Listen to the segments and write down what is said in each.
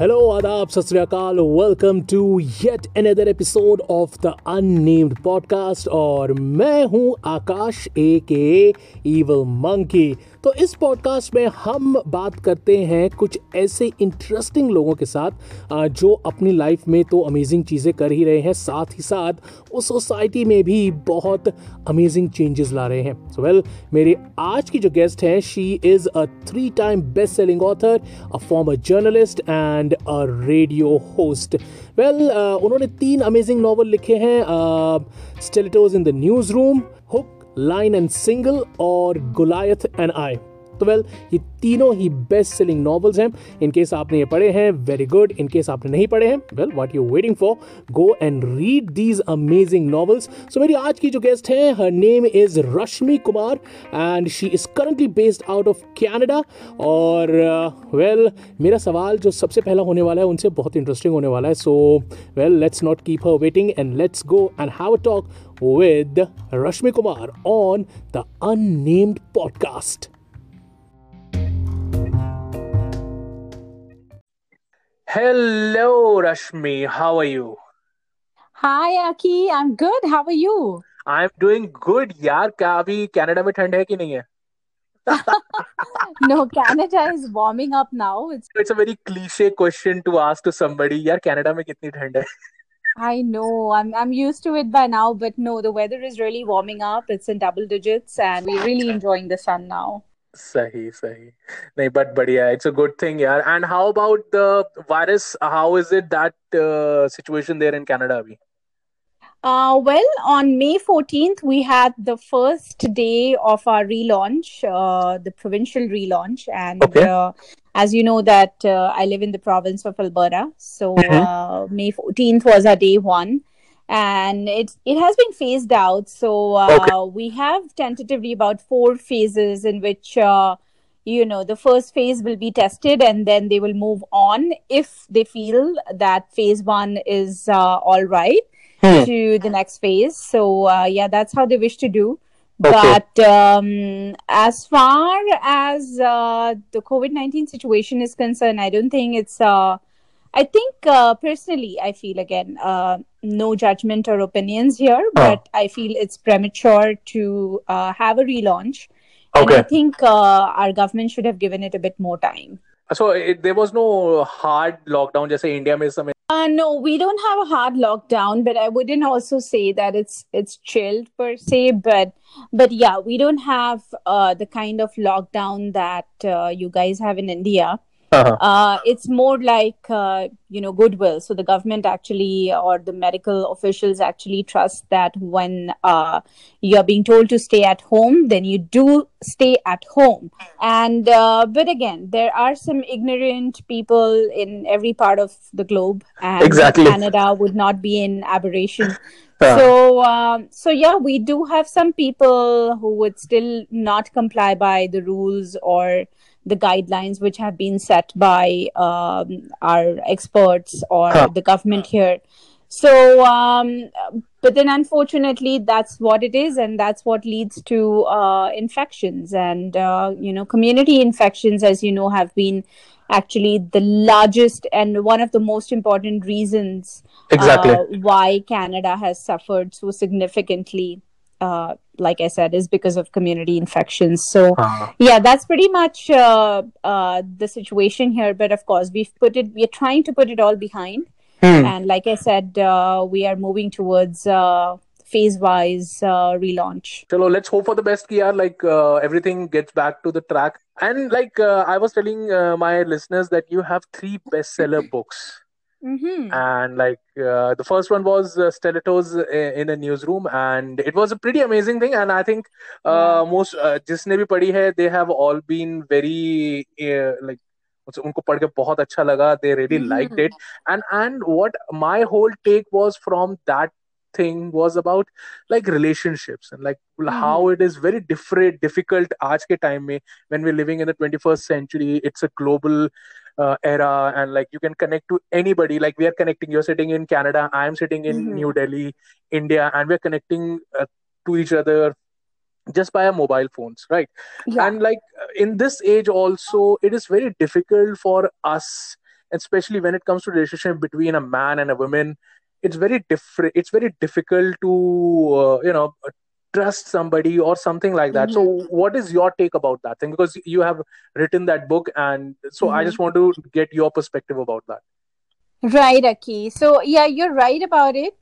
Hello आदाब सत श्री अकाल, welcome to yet another episode of the unnamed podcast. और मैं हूं आकाश AKA ईवल मंकी। तो इस पॉडकास्ट में हम बात करते हैं कुछ ऐसे इंटरेस्टिंग लोगों के साथ जो अपनी लाइफ में तो अमेजिंग चीज़ें कर ही रहे हैं, साथ ही साथ वो सोसाइटी में भी बहुत अमेजिंग चेंजेस ला रहे हैं। सो मेरे आज की जो गेस्ट हैं, she is a 3-time best selling author, a former journalist and a radio host. उन्होंने 3 अमेजिंग नॉवल लिखे हैं, stilettos in the news room, hook line and single और गुलायत एंड आई। तो ये तीनों ही बेस्ट सेलिंग नॉवेल्स हैं। इनकेस आपने ये पढ़े हैं, वेरी गुड। इनकेस आपने नहीं पढ़े हैं, what you waiting for, go and read these amazing novels. So मेरी आज की जो गेस्ट हैं, her name is Rashmi Kumar and she is currently based out of Canada. और मेरा सवाल जो सबसे पहला होने वाला है उनसे बहुत इंटरेस्टिंग होने वाला है। So let's not keep her waiting and let's go and have a talk with Rashmi Kumar on the unnamed podcast. Hello, Rashmi. How are you? Hi, Aki. I'm good. How are you? I'm doing good. यार क्या अभी Canada में ठंड है कि नहीं है? No, Canada is warming up now. It's a very cliche question to ask to somebody. यार कनाडा में कितनी ठंड है? I know. I'm used to it by now, but no, the weather is really warming up. It's in double digits, and we're really enjoying the sun now. सही नहीं, but बढ़िया, it's a good thing यार। And how about the virus, how is it that situation there in Canada अभी? On May 14th, we had the first day of our relaunch, the provincial relaunch. And okay. As you know that I live in the province of Alberta. So May 14th was our day one. And it has been phased out. So okay. We have tentatively about 4 phases in which, the first phase will be tested and then they will move on if they feel that phase 1 is all right. To the next phase. So, that's how they wish to do. Okay. But as far as the COVID-19 situation is concerned, I don't think it's... I think personally, I feel again, no judgment or opinions here, but I feel it's premature to have a relaunch. Okay. And I think our government should have given it a bit more time. So there was no hard lockdown, just like India mein samay. No, we don't have a hard lockdown, but I wouldn't also say that it's chilled per se. But yeah, we don't have the kind of lockdown that you guys have in India. Uh-huh. It's more like, goodwill. So the government actually, or the medical officials actually trust that when you're being told to stay at home, then you do stay at home. And, but again, there are some ignorant people in every part of the globe. And exactly. Canada would not be in aberration. So yeah, we do have some people who would still not comply by the rules or the guidelines which have been set by our experts or the government here. So, but then unfortunately, that's what it is, and that's what leads to infections. And, community infections, as you know, have been actually the largest and one of the most important reasons why Canada has suffered so significantly. Like I said, is because of community infections. So, yeah, that's pretty much the situation here. But of course, we're trying to put it all behind. And like I said, we are moving towards phase-wise relaunch. So let's hope for the best. Ki yaar, everything gets back to the track. And I was telling my listeners that you have 3 bestseller books. Mm-hmm. And the first one was Stilettos in a Newsroom, and it was a pretty amazing thing. And I think most जिसने भी पढ़ी है, they have all been very उनको पढ़ के बहुत अच्छा लगा. They really liked it. And what my whole take was from that thing was about relationships and how it is very difficult आज के time में when we're living in the 21st century. It's a global era, and you can connect to anybody. We are connecting, you're sitting in Canada, I'm sitting in New Delhi, India, and we're connecting to each other just by our mobile phones, right? Yeah. And in this age also, it is very difficult for us especially when it comes to relationship between a man and a woman, it's very difficult to trust somebody or something like that. Mm-hmm. So what is your take about that thing? Because you have written that book, and so mm-hmm. I just want to get your perspective about that. Right, Aki. So yeah, you're right about it.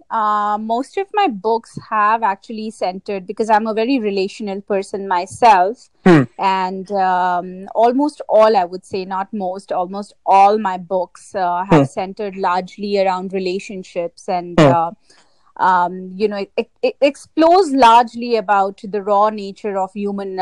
Most of my books have actually centered, because I'm a very relational person myself. And almost all, I would say, not most, almost all my books have centered largely around relationships, and it explores largely about the raw nature of human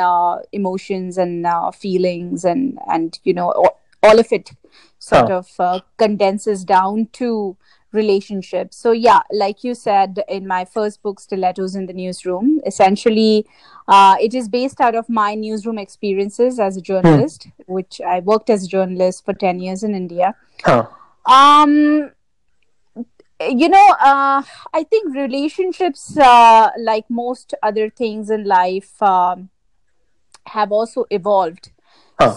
emotions and feelings, and all of it sort of condenses down to relationships. So yeah, like you said, in my first book, Stilettos in the Newsroom, essentially it is based out of my newsroom experiences as a journalist, which I worked as a journalist for 10 years in India. I think relationships, like most other things in life, have also evolved.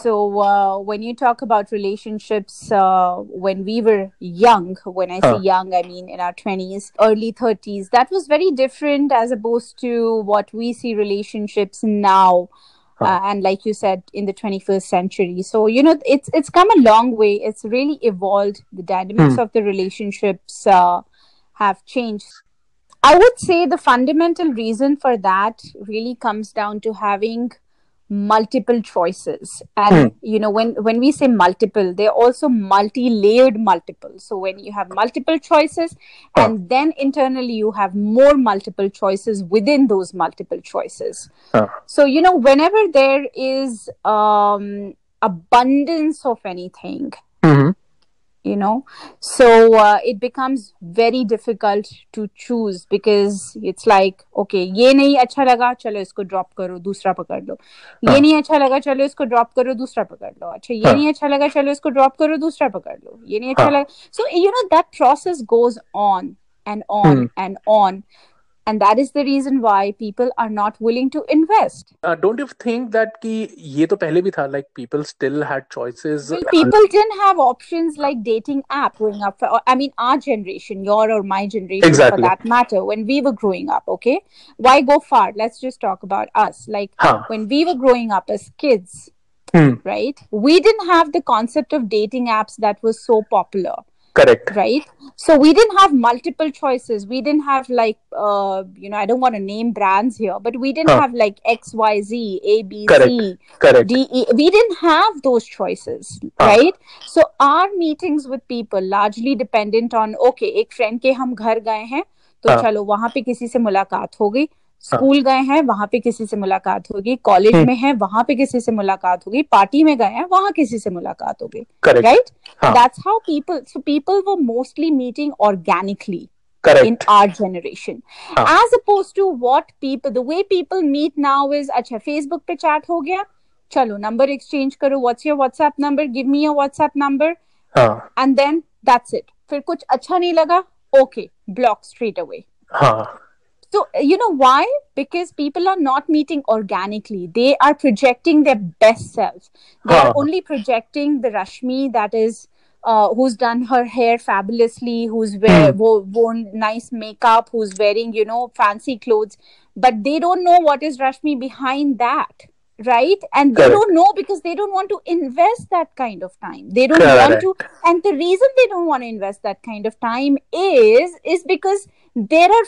So when you talk about relationships, when we were young, when I say young, I mean in our 20s, early 30s, that was very different as opposed to what we see relationships now. And like you said, in the 21st century. So, it's come a long way. It's really evolved. The dynamics of the relationships have changed. I would say the fundamental reason for that really comes down to having multiple choices, and when we say multiple, they're also multi-layered multiple. So when you have multiple choices, and then internally you have more multiple choices within those multiple choices. So whenever there is abundance of anything, so it becomes very difficult to choose, because it's like, okay, ये नहीं अच्छा लगा, चलो इसको drop करो, दूसरा पकड़ लो. ये नहीं अच्छा लगा, चलो इसको drop करो, दूसरा पकड़ लो. अच्छा, ये नहीं अच्छा लगा, चलो इसको drop करो, दूसरा पकड़ लो. ये नहीं अच्छा लगा. So that process goes on and on and on. And that is the reason why people are not willing to invest. Don't you think that ye to pehle bhi tha, like people still had choices? Well, people didn't have options like dating app growing up. I mean, our generation, your or my generation, exactly, for that matter, when we were growing up, okay? Why go far? Let's just talk about us. Like when we were growing up as kids, right? We didn't have the concept of dating apps that was so popular. Correct. Right. So we didn't have multiple choices. We didn't have I don't want to name brands here, but we didn't have like X, Y, Z, A, B, C, D, E. We didn't have those choices, right? So our meetings with people largely dependent on, okay, ek friend ke hum ghar gaye hain, to chalo wahan pe kisi se mulaqat ho gayi. School गए हैं, वहां पे किसी से मुलाकात होगी. College में है, वहां पे किसी से मुलाकात होगी. पार्टी में गए हैं, वहां किसी से मुलाकात होगी. Right, that's how people were mostly meeting organically in our generation, as opposed to what people, the way people meet now is, अच्छा Facebook पे chat हो गया, चलो number exchange करो, what's your WhatsApp number, give me your WhatsApp number, and then that's it. फिर कुछ अच्छा नहीं लगा, okay, block straight away. So, why? Because people are not meeting organically. They are projecting their best self. They are only projecting the Rashmi that is, who's done her hair fabulously, who's worn nice makeup, who's wearing, fancy clothes. But they don't know what is Rashmi behind that, right? And they don't know because they don't want to invest that kind of time. They don't want to. And the reason they don't want to invest that kind of time is because there are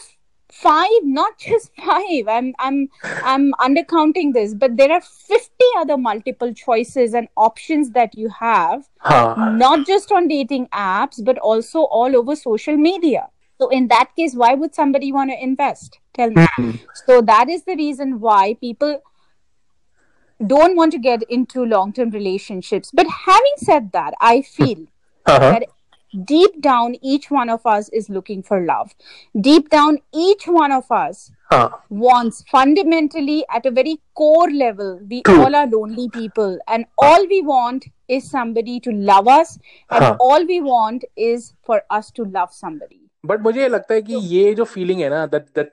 not just five. I'm undercounting this, but there are 50 other multiple choices and options that you have, not just on dating apps, but also all over social media. So in that case, why would somebody want to invest? Tell me. So that is the reason why people don't want to get into long-term relationships. But having said that, I feel that deep down, each one of us is looking for love. Deep down, each one of us wants, fundamentally, at a very core level, we all are lonely people. And all we want is somebody to love us. And all we want is for us to love somebody. But मुझे लगता है कि ये जो feeling है ना, that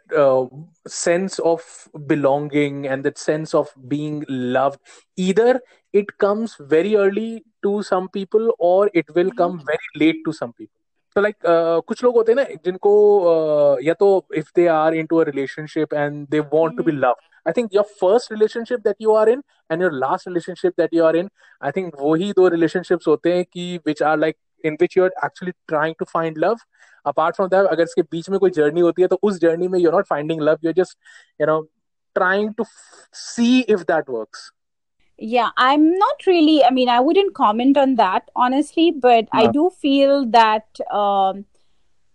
sense of belonging and that sense of being loved, either it comes very early to some people or it will come very late to some people. So like कुछ लोग होते हैं ना जिनको या तो if they are into a relationship and they want to be loved, I think your first relationship that you are in and your last relationship that you are in, I think वही दो relationships होते हैं कि which are like in which you are actually trying to find love. Apart from that, अगर इसके बीच में कोई journey होती है तो उस journey में you're not finding love, you're just trying to see if that works. Yeah, I'm not really, I wouldn't comment on that, honestly, but no. I do feel that,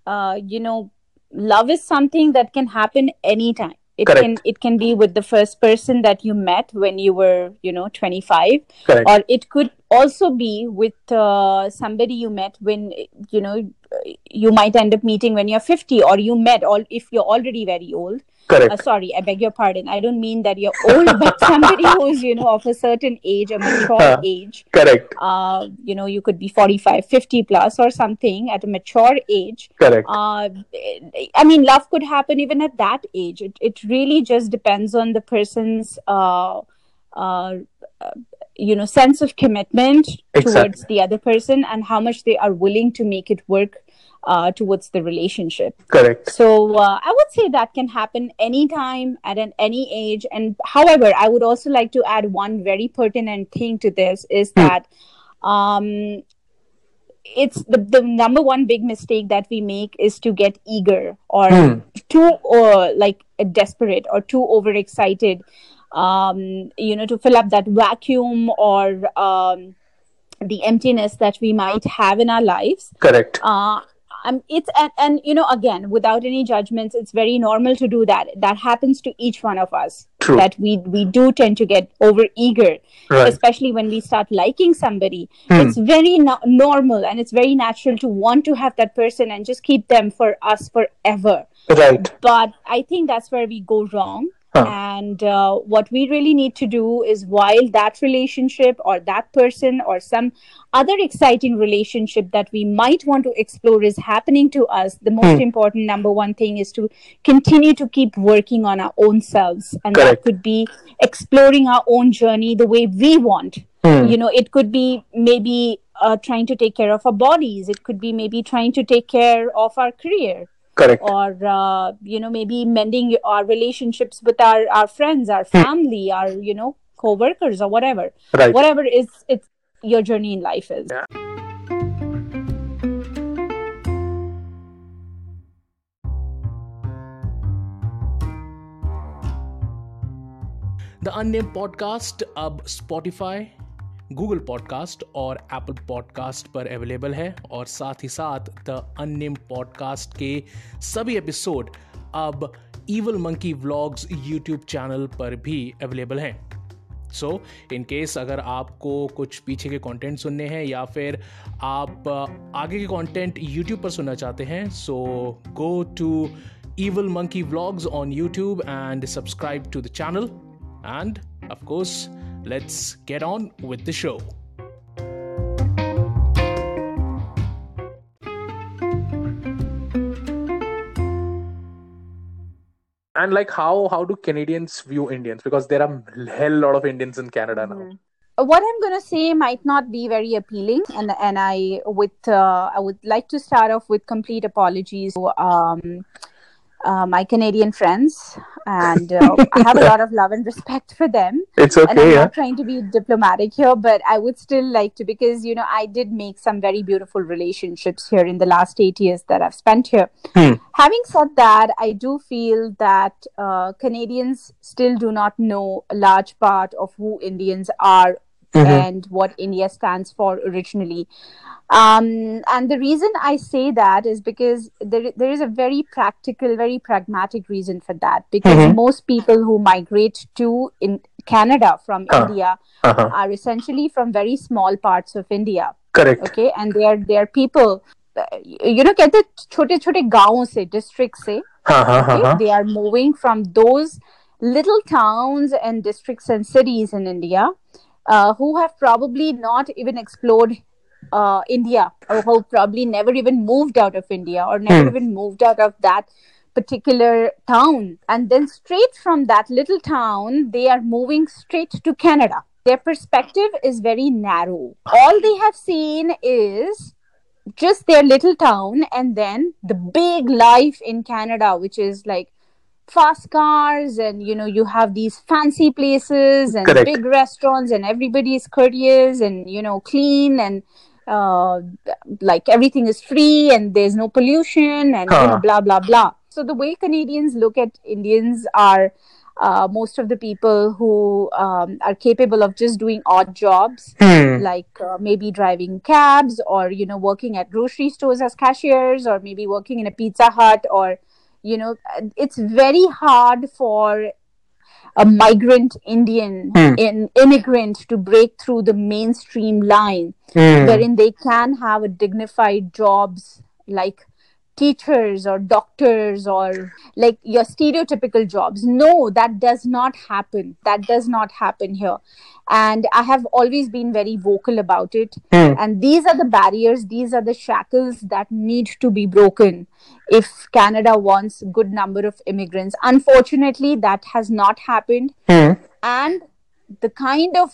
love is something that can happen anytime. It can be with the first person that you met when you were, 25. Correct. Or it could also be with somebody you met when, you might end up meeting when you're 50 or you met or if you're already very old. Correct. Sorry, I beg your pardon. I don't mean that you're old, but somebody who's, of a certain age, a mature age. Correct. You could be 45, 50 plus or something at a mature age. Correct. Love could happen even at that age. It really just depends on the person's, sense of commitment towards the other person and how much they are willing to make it work towards the relationship. Correct. So I would say that can happen anytime at any age. And however, I would also like to add one very pertinent thing to this is that it's the number one big mistake that we make is to get eager or too desperate or too overexcited, to fill up that vacuum or the emptiness that we might have in our lives. Correct. It's and again, without any judgments, it's very normal to do that. That happens to each one of us. True. That we do tend to get over eager, right. Especially when we start liking somebody. It's very normal and it's very natural to want to have that person and just keep them for us forever. Right. But I think that's where we go wrong. And what we really need to do is while that relationship or that person or some other exciting relationship that we might want to explore is happening to us, the most important number one thing is to continue to keep working on our own selves. And Correct. That could be exploring our own journey the way we want. It could be maybe trying to take care of our bodies. It could be maybe trying to take care of our career. Correct. Or, maybe mending our relationships with our friends, our family, our, co-workers or whatever. Right. Whatever it's your journey in life is. Yeah. The Unnamed Podcast अब Spotify, Google podcast और Apple podcast पर available है और साथ ही साथ the unnamed podcast के सभी episode अब evil monkey vlogs YouTube channel पर भी अवेलेबल हैं। सो इन केस अगर आपको कुछ पीछे के कंटेंट सुनने हैं या फिर आप आगे के कंटेंट यूट्यूब पर सुनना चाहते हैं, so go to evil monkey vlogs on YouTube and subscribe to the channel and of course let's get on with the show. And like how do Canadians view Indians? Because there are a hell lot of Indians in Canada now. What I'm going to say might not be very appealing, and I would like to start off with complete apologies to my Canadian friends, and I have a lot of love and respect for them. It's okay. And I'm not trying to be diplomatic here, but I would still like to, because I did make some very beautiful relationships here in the last 8 years that I've spent here. Having said that, I do feel that Canadians still do not know a large part of who Indians are. And what India stands for originally. And the reason I say that is because there is a very practical, very pragmatic reason for that. Because most people who migrate to Canada from India are essentially from very small parts of India. Correct. Okay, and they are people, कहते छोटे-छोटे गाँव से, district से. They are moving from those little towns and districts and cities in India. Who have probably not even explored India, or who probably never even moved out of India, or never even moved out of that particular town. And then straight from that little town, they are moving straight to Canada. Their perspective is very narrow. All they have seen is just their little town and then the big life in Canada, which is like fast cars and, you know, you have these fancy places and Correct. Big restaurants and everybody is courteous and, you know, clean and like everything is free and there's no pollution and you know, blah, blah, blah. So the way Canadians look at Indians are... most of the people who are capable of just doing odd jobs, like maybe driving cabs or, you know, working at grocery stores as cashiers or maybe working in a Pizza Hut or, you know, it's very hard for a migrant Indian, an immigrant to break through the mainstream line wherein they can have a dignified jobs like teachers or doctors or like your stereotypical jobs. No, that does not happen. That does not happen here. And I have always been very vocal about it. And these are the barriers, these are the shackles that need to be broken if Canada wants a good number of immigrants. Unfortunately, that has not happened. And the kind of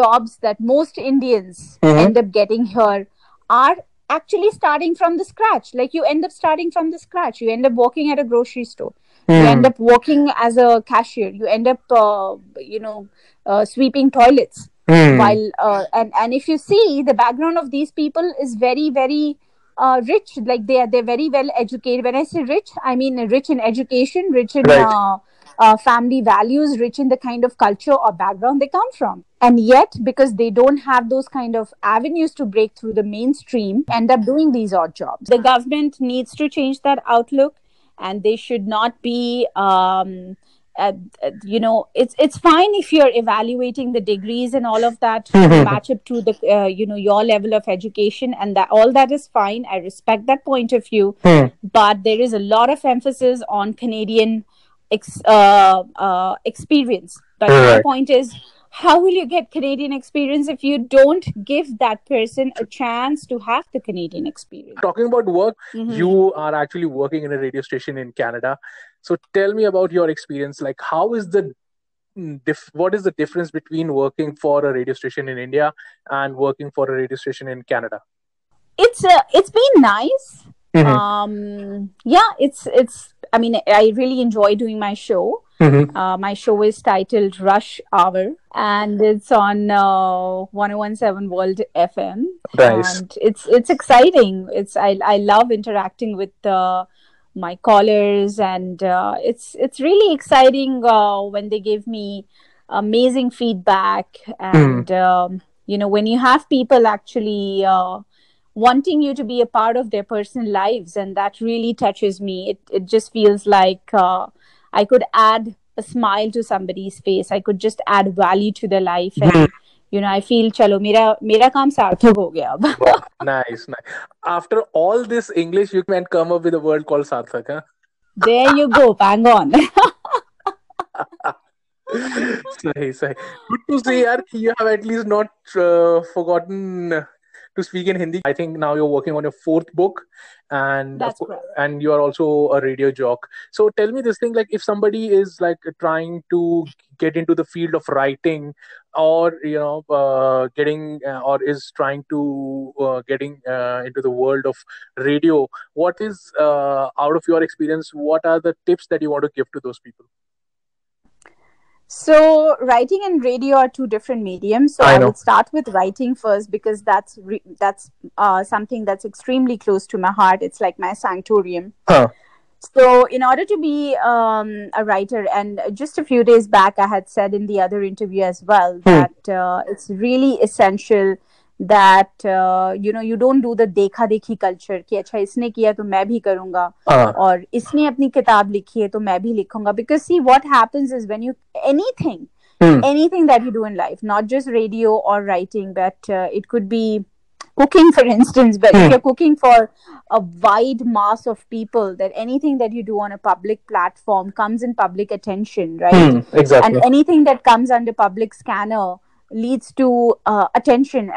jobs that most Indians end up getting here are actually starting from the scratch. Like you end up starting from the scratch. You end up working at a grocery store. You end up working as a cashier. You end up, you know, sweeping toilets. While and if you see, the background of these people is very, very rich. Like they're very well educated. When I say rich, I mean rich in education, rich in family values, rich in the kind of culture or background they come from. And yet, because they don't have those kind of avenues to break through the mainstream, end up doing these odd jobs. The government needs to change that outlook and they should not be, you know, it's fine if you're evaluating the degrees and all of that to match up to the, you know, your level of education and that all that is fine. I respect that point of view, but there is a lot of emphasis on Canadian experience. But my point is, how will you get Canadian experience if you don't give that person a chance to have the Canadian experience? Talking about work, you are actually working in a radio station in Canada. So tell me about your experience. Like, how is the what is the difference between working for a radio station in India and working for a radio station in Canada? It's been nice. Yeah, it's. I mean, I really enjoy doing my show. My show is titled Rush Hour and it's on 101.7 World FM. Nice. And it's exciting. I love interacting with my callers and it's really exciting when they give me amazing feedback and you know, when you have people actually wanting you to be a part of their personal lives, and that really touches me. It just feels like I could add a smile to somebody's face. I could just add value to their life. And, you know, I feel, chalo, mera kaam sarthak ho gaya. Wow, nice. After all this English, you can come up with a word called sarthak, huh? There you go, bang on. Sahi. Good to see, yaar, you have at least not forgotten to speak in Hindi. I think now you're working on your fourth book and and you are also a radio jock. So tell me this thing, like if somebody is like trying to get into the field of writing or, you know, getting or is trying to getting into the world of radio, what is out of your experience, what are the tips that you want to give to those people? So writing and radio are two different mediums. So I would start with writing first because that's something that's extremely close to my heart. It's like my sanctorium. So in order to be a writer, and just a few days back, I had said in the other interview as well that it's really essential that, you know, you don't do the dekha-dekhi culture ki acha isne kiya to main bhi karunga aur isne apni kitab likhi hai to main bhi likhunga. Because see, what happens is when you, anything that you do in life, not just radio or writing, but it could be cooking, for instance, but if you're cooking for a wide mass of people, that anything that you do on a public platform comes in public attention, right? Exactly. And anything that comes under public scanner leads to attention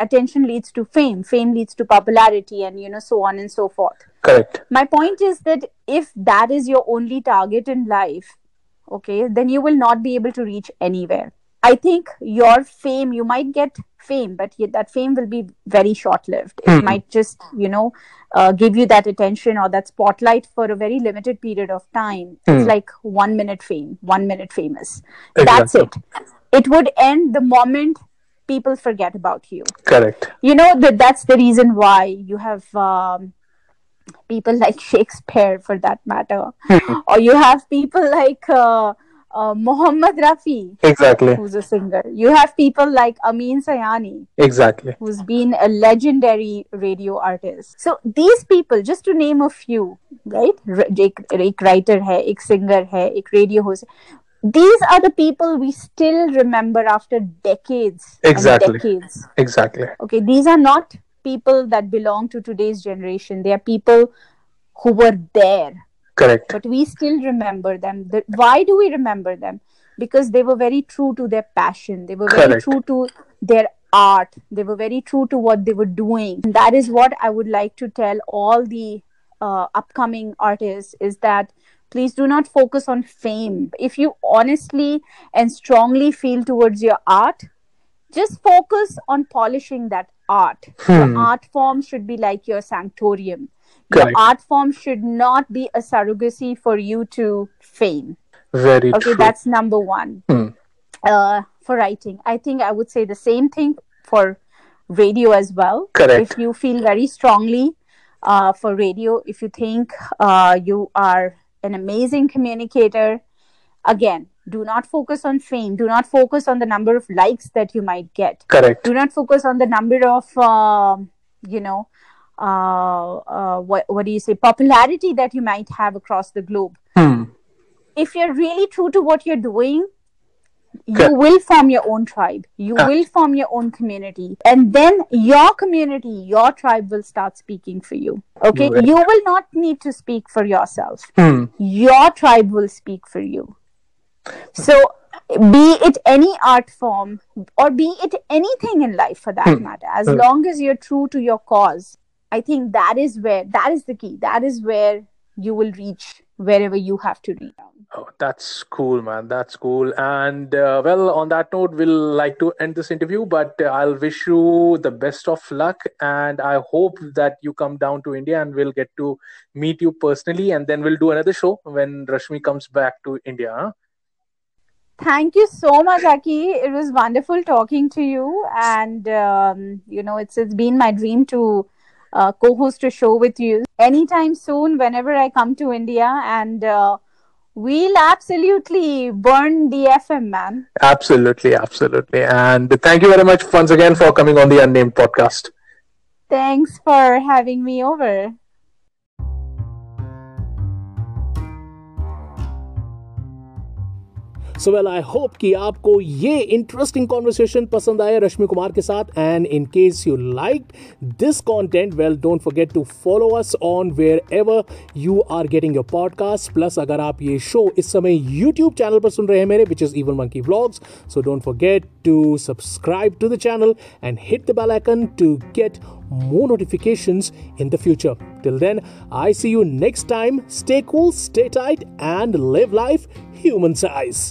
leads to fame leads to popularity, and you know, so on and so forth. Correct. My point is that if that is your only target in life, okay, then you will not be able to reach anywhere. I think your fame, you might get fame, but that fame will be very short-lived. It might just, give you that attention or that spotlight for a very limited period of time. It's like 1 minute fame, 1 minute famous. Exactly. That's it. It would end the moment people forget about you. Correct. That's the reason why you have... people like Shakespeare, for that matter, or you have people like Mohammed Rafi, exactly, who's a singer. You have people like Amin Sayani, exactly, who's been a legendary radio artist. So these people, just to name a few, right? Ek writer hai, ek singer hai, ek radio host. These are the people we still remember after decades. Exactly. Decades. Exactly. Okay, these are not people that belong to today's generation. They are people who were there. Correct. But we still remember them. Why do we remember them? Because they were very true to their passion. They were very true to their art. They were very true to what they were doing. And that is what I would like to tell all the upcoming artists, is that please do not focus on fame. If you honestly and strongly feel towards your art, just focus on polishing that art. Your art form should be like your sanctorium. Your art form should not be a surrogacy for you to fame. Very true. Okay, that's number one. For writing, I think I would say the same thing for radio as well. Correct. If you feel very strongly for radio, if you think you are an amazing communicator, again, do not focus on fame. Do not focus on the number of likes that you might get. Correct. Do not focus on the number of, popularity that you might have across the globe. If you're really true to what you're doing, you will form your own tribe. You will form your own community. And then your community, your tribe will start speaking for you. Okay? Right. You will not need to speak for yourself. Your tribe will speak for you. So, be it any art form or be it anything in life for that matter, as long as you're true to your cause, I think that is the key. That is where you will reach wherever you have to reach. Oh, that's cool, man. That's cool. And on that note, we'll like to end this interview, but I'll wish you the best of luck. And I hope that you come down to India and we'll get to meet you personally. And then we'll do another show when Rashmi comes back to India. Huh? Thank you so much, Aki. It was wonderful talking to you. And, it's been my dream to co-host a show with you anytime soon, whenever I come to India. And we'll absolutely burn the FM, man. Absolutely, absolutely. And thank you very much once again for coming on the Unnamed Podcast. Thanks for having me over. So well, I hope कि आपको ये interesting conversation पसंद आया रश्मि कुमार के साथ. And in case you like this content, well don't forget to follow us on wherever you are getting your podcast. Plus अगर आप ये शो इस समय यूट्यूब चैनल पर सुन रहे हैं मेरे, which is evil monkey vlogs, so don't forget to subscribe to the channel and hit the bell icon to get more notifications in the future. Till then, I see you next time. Stay cool, stay tight, and live life human size.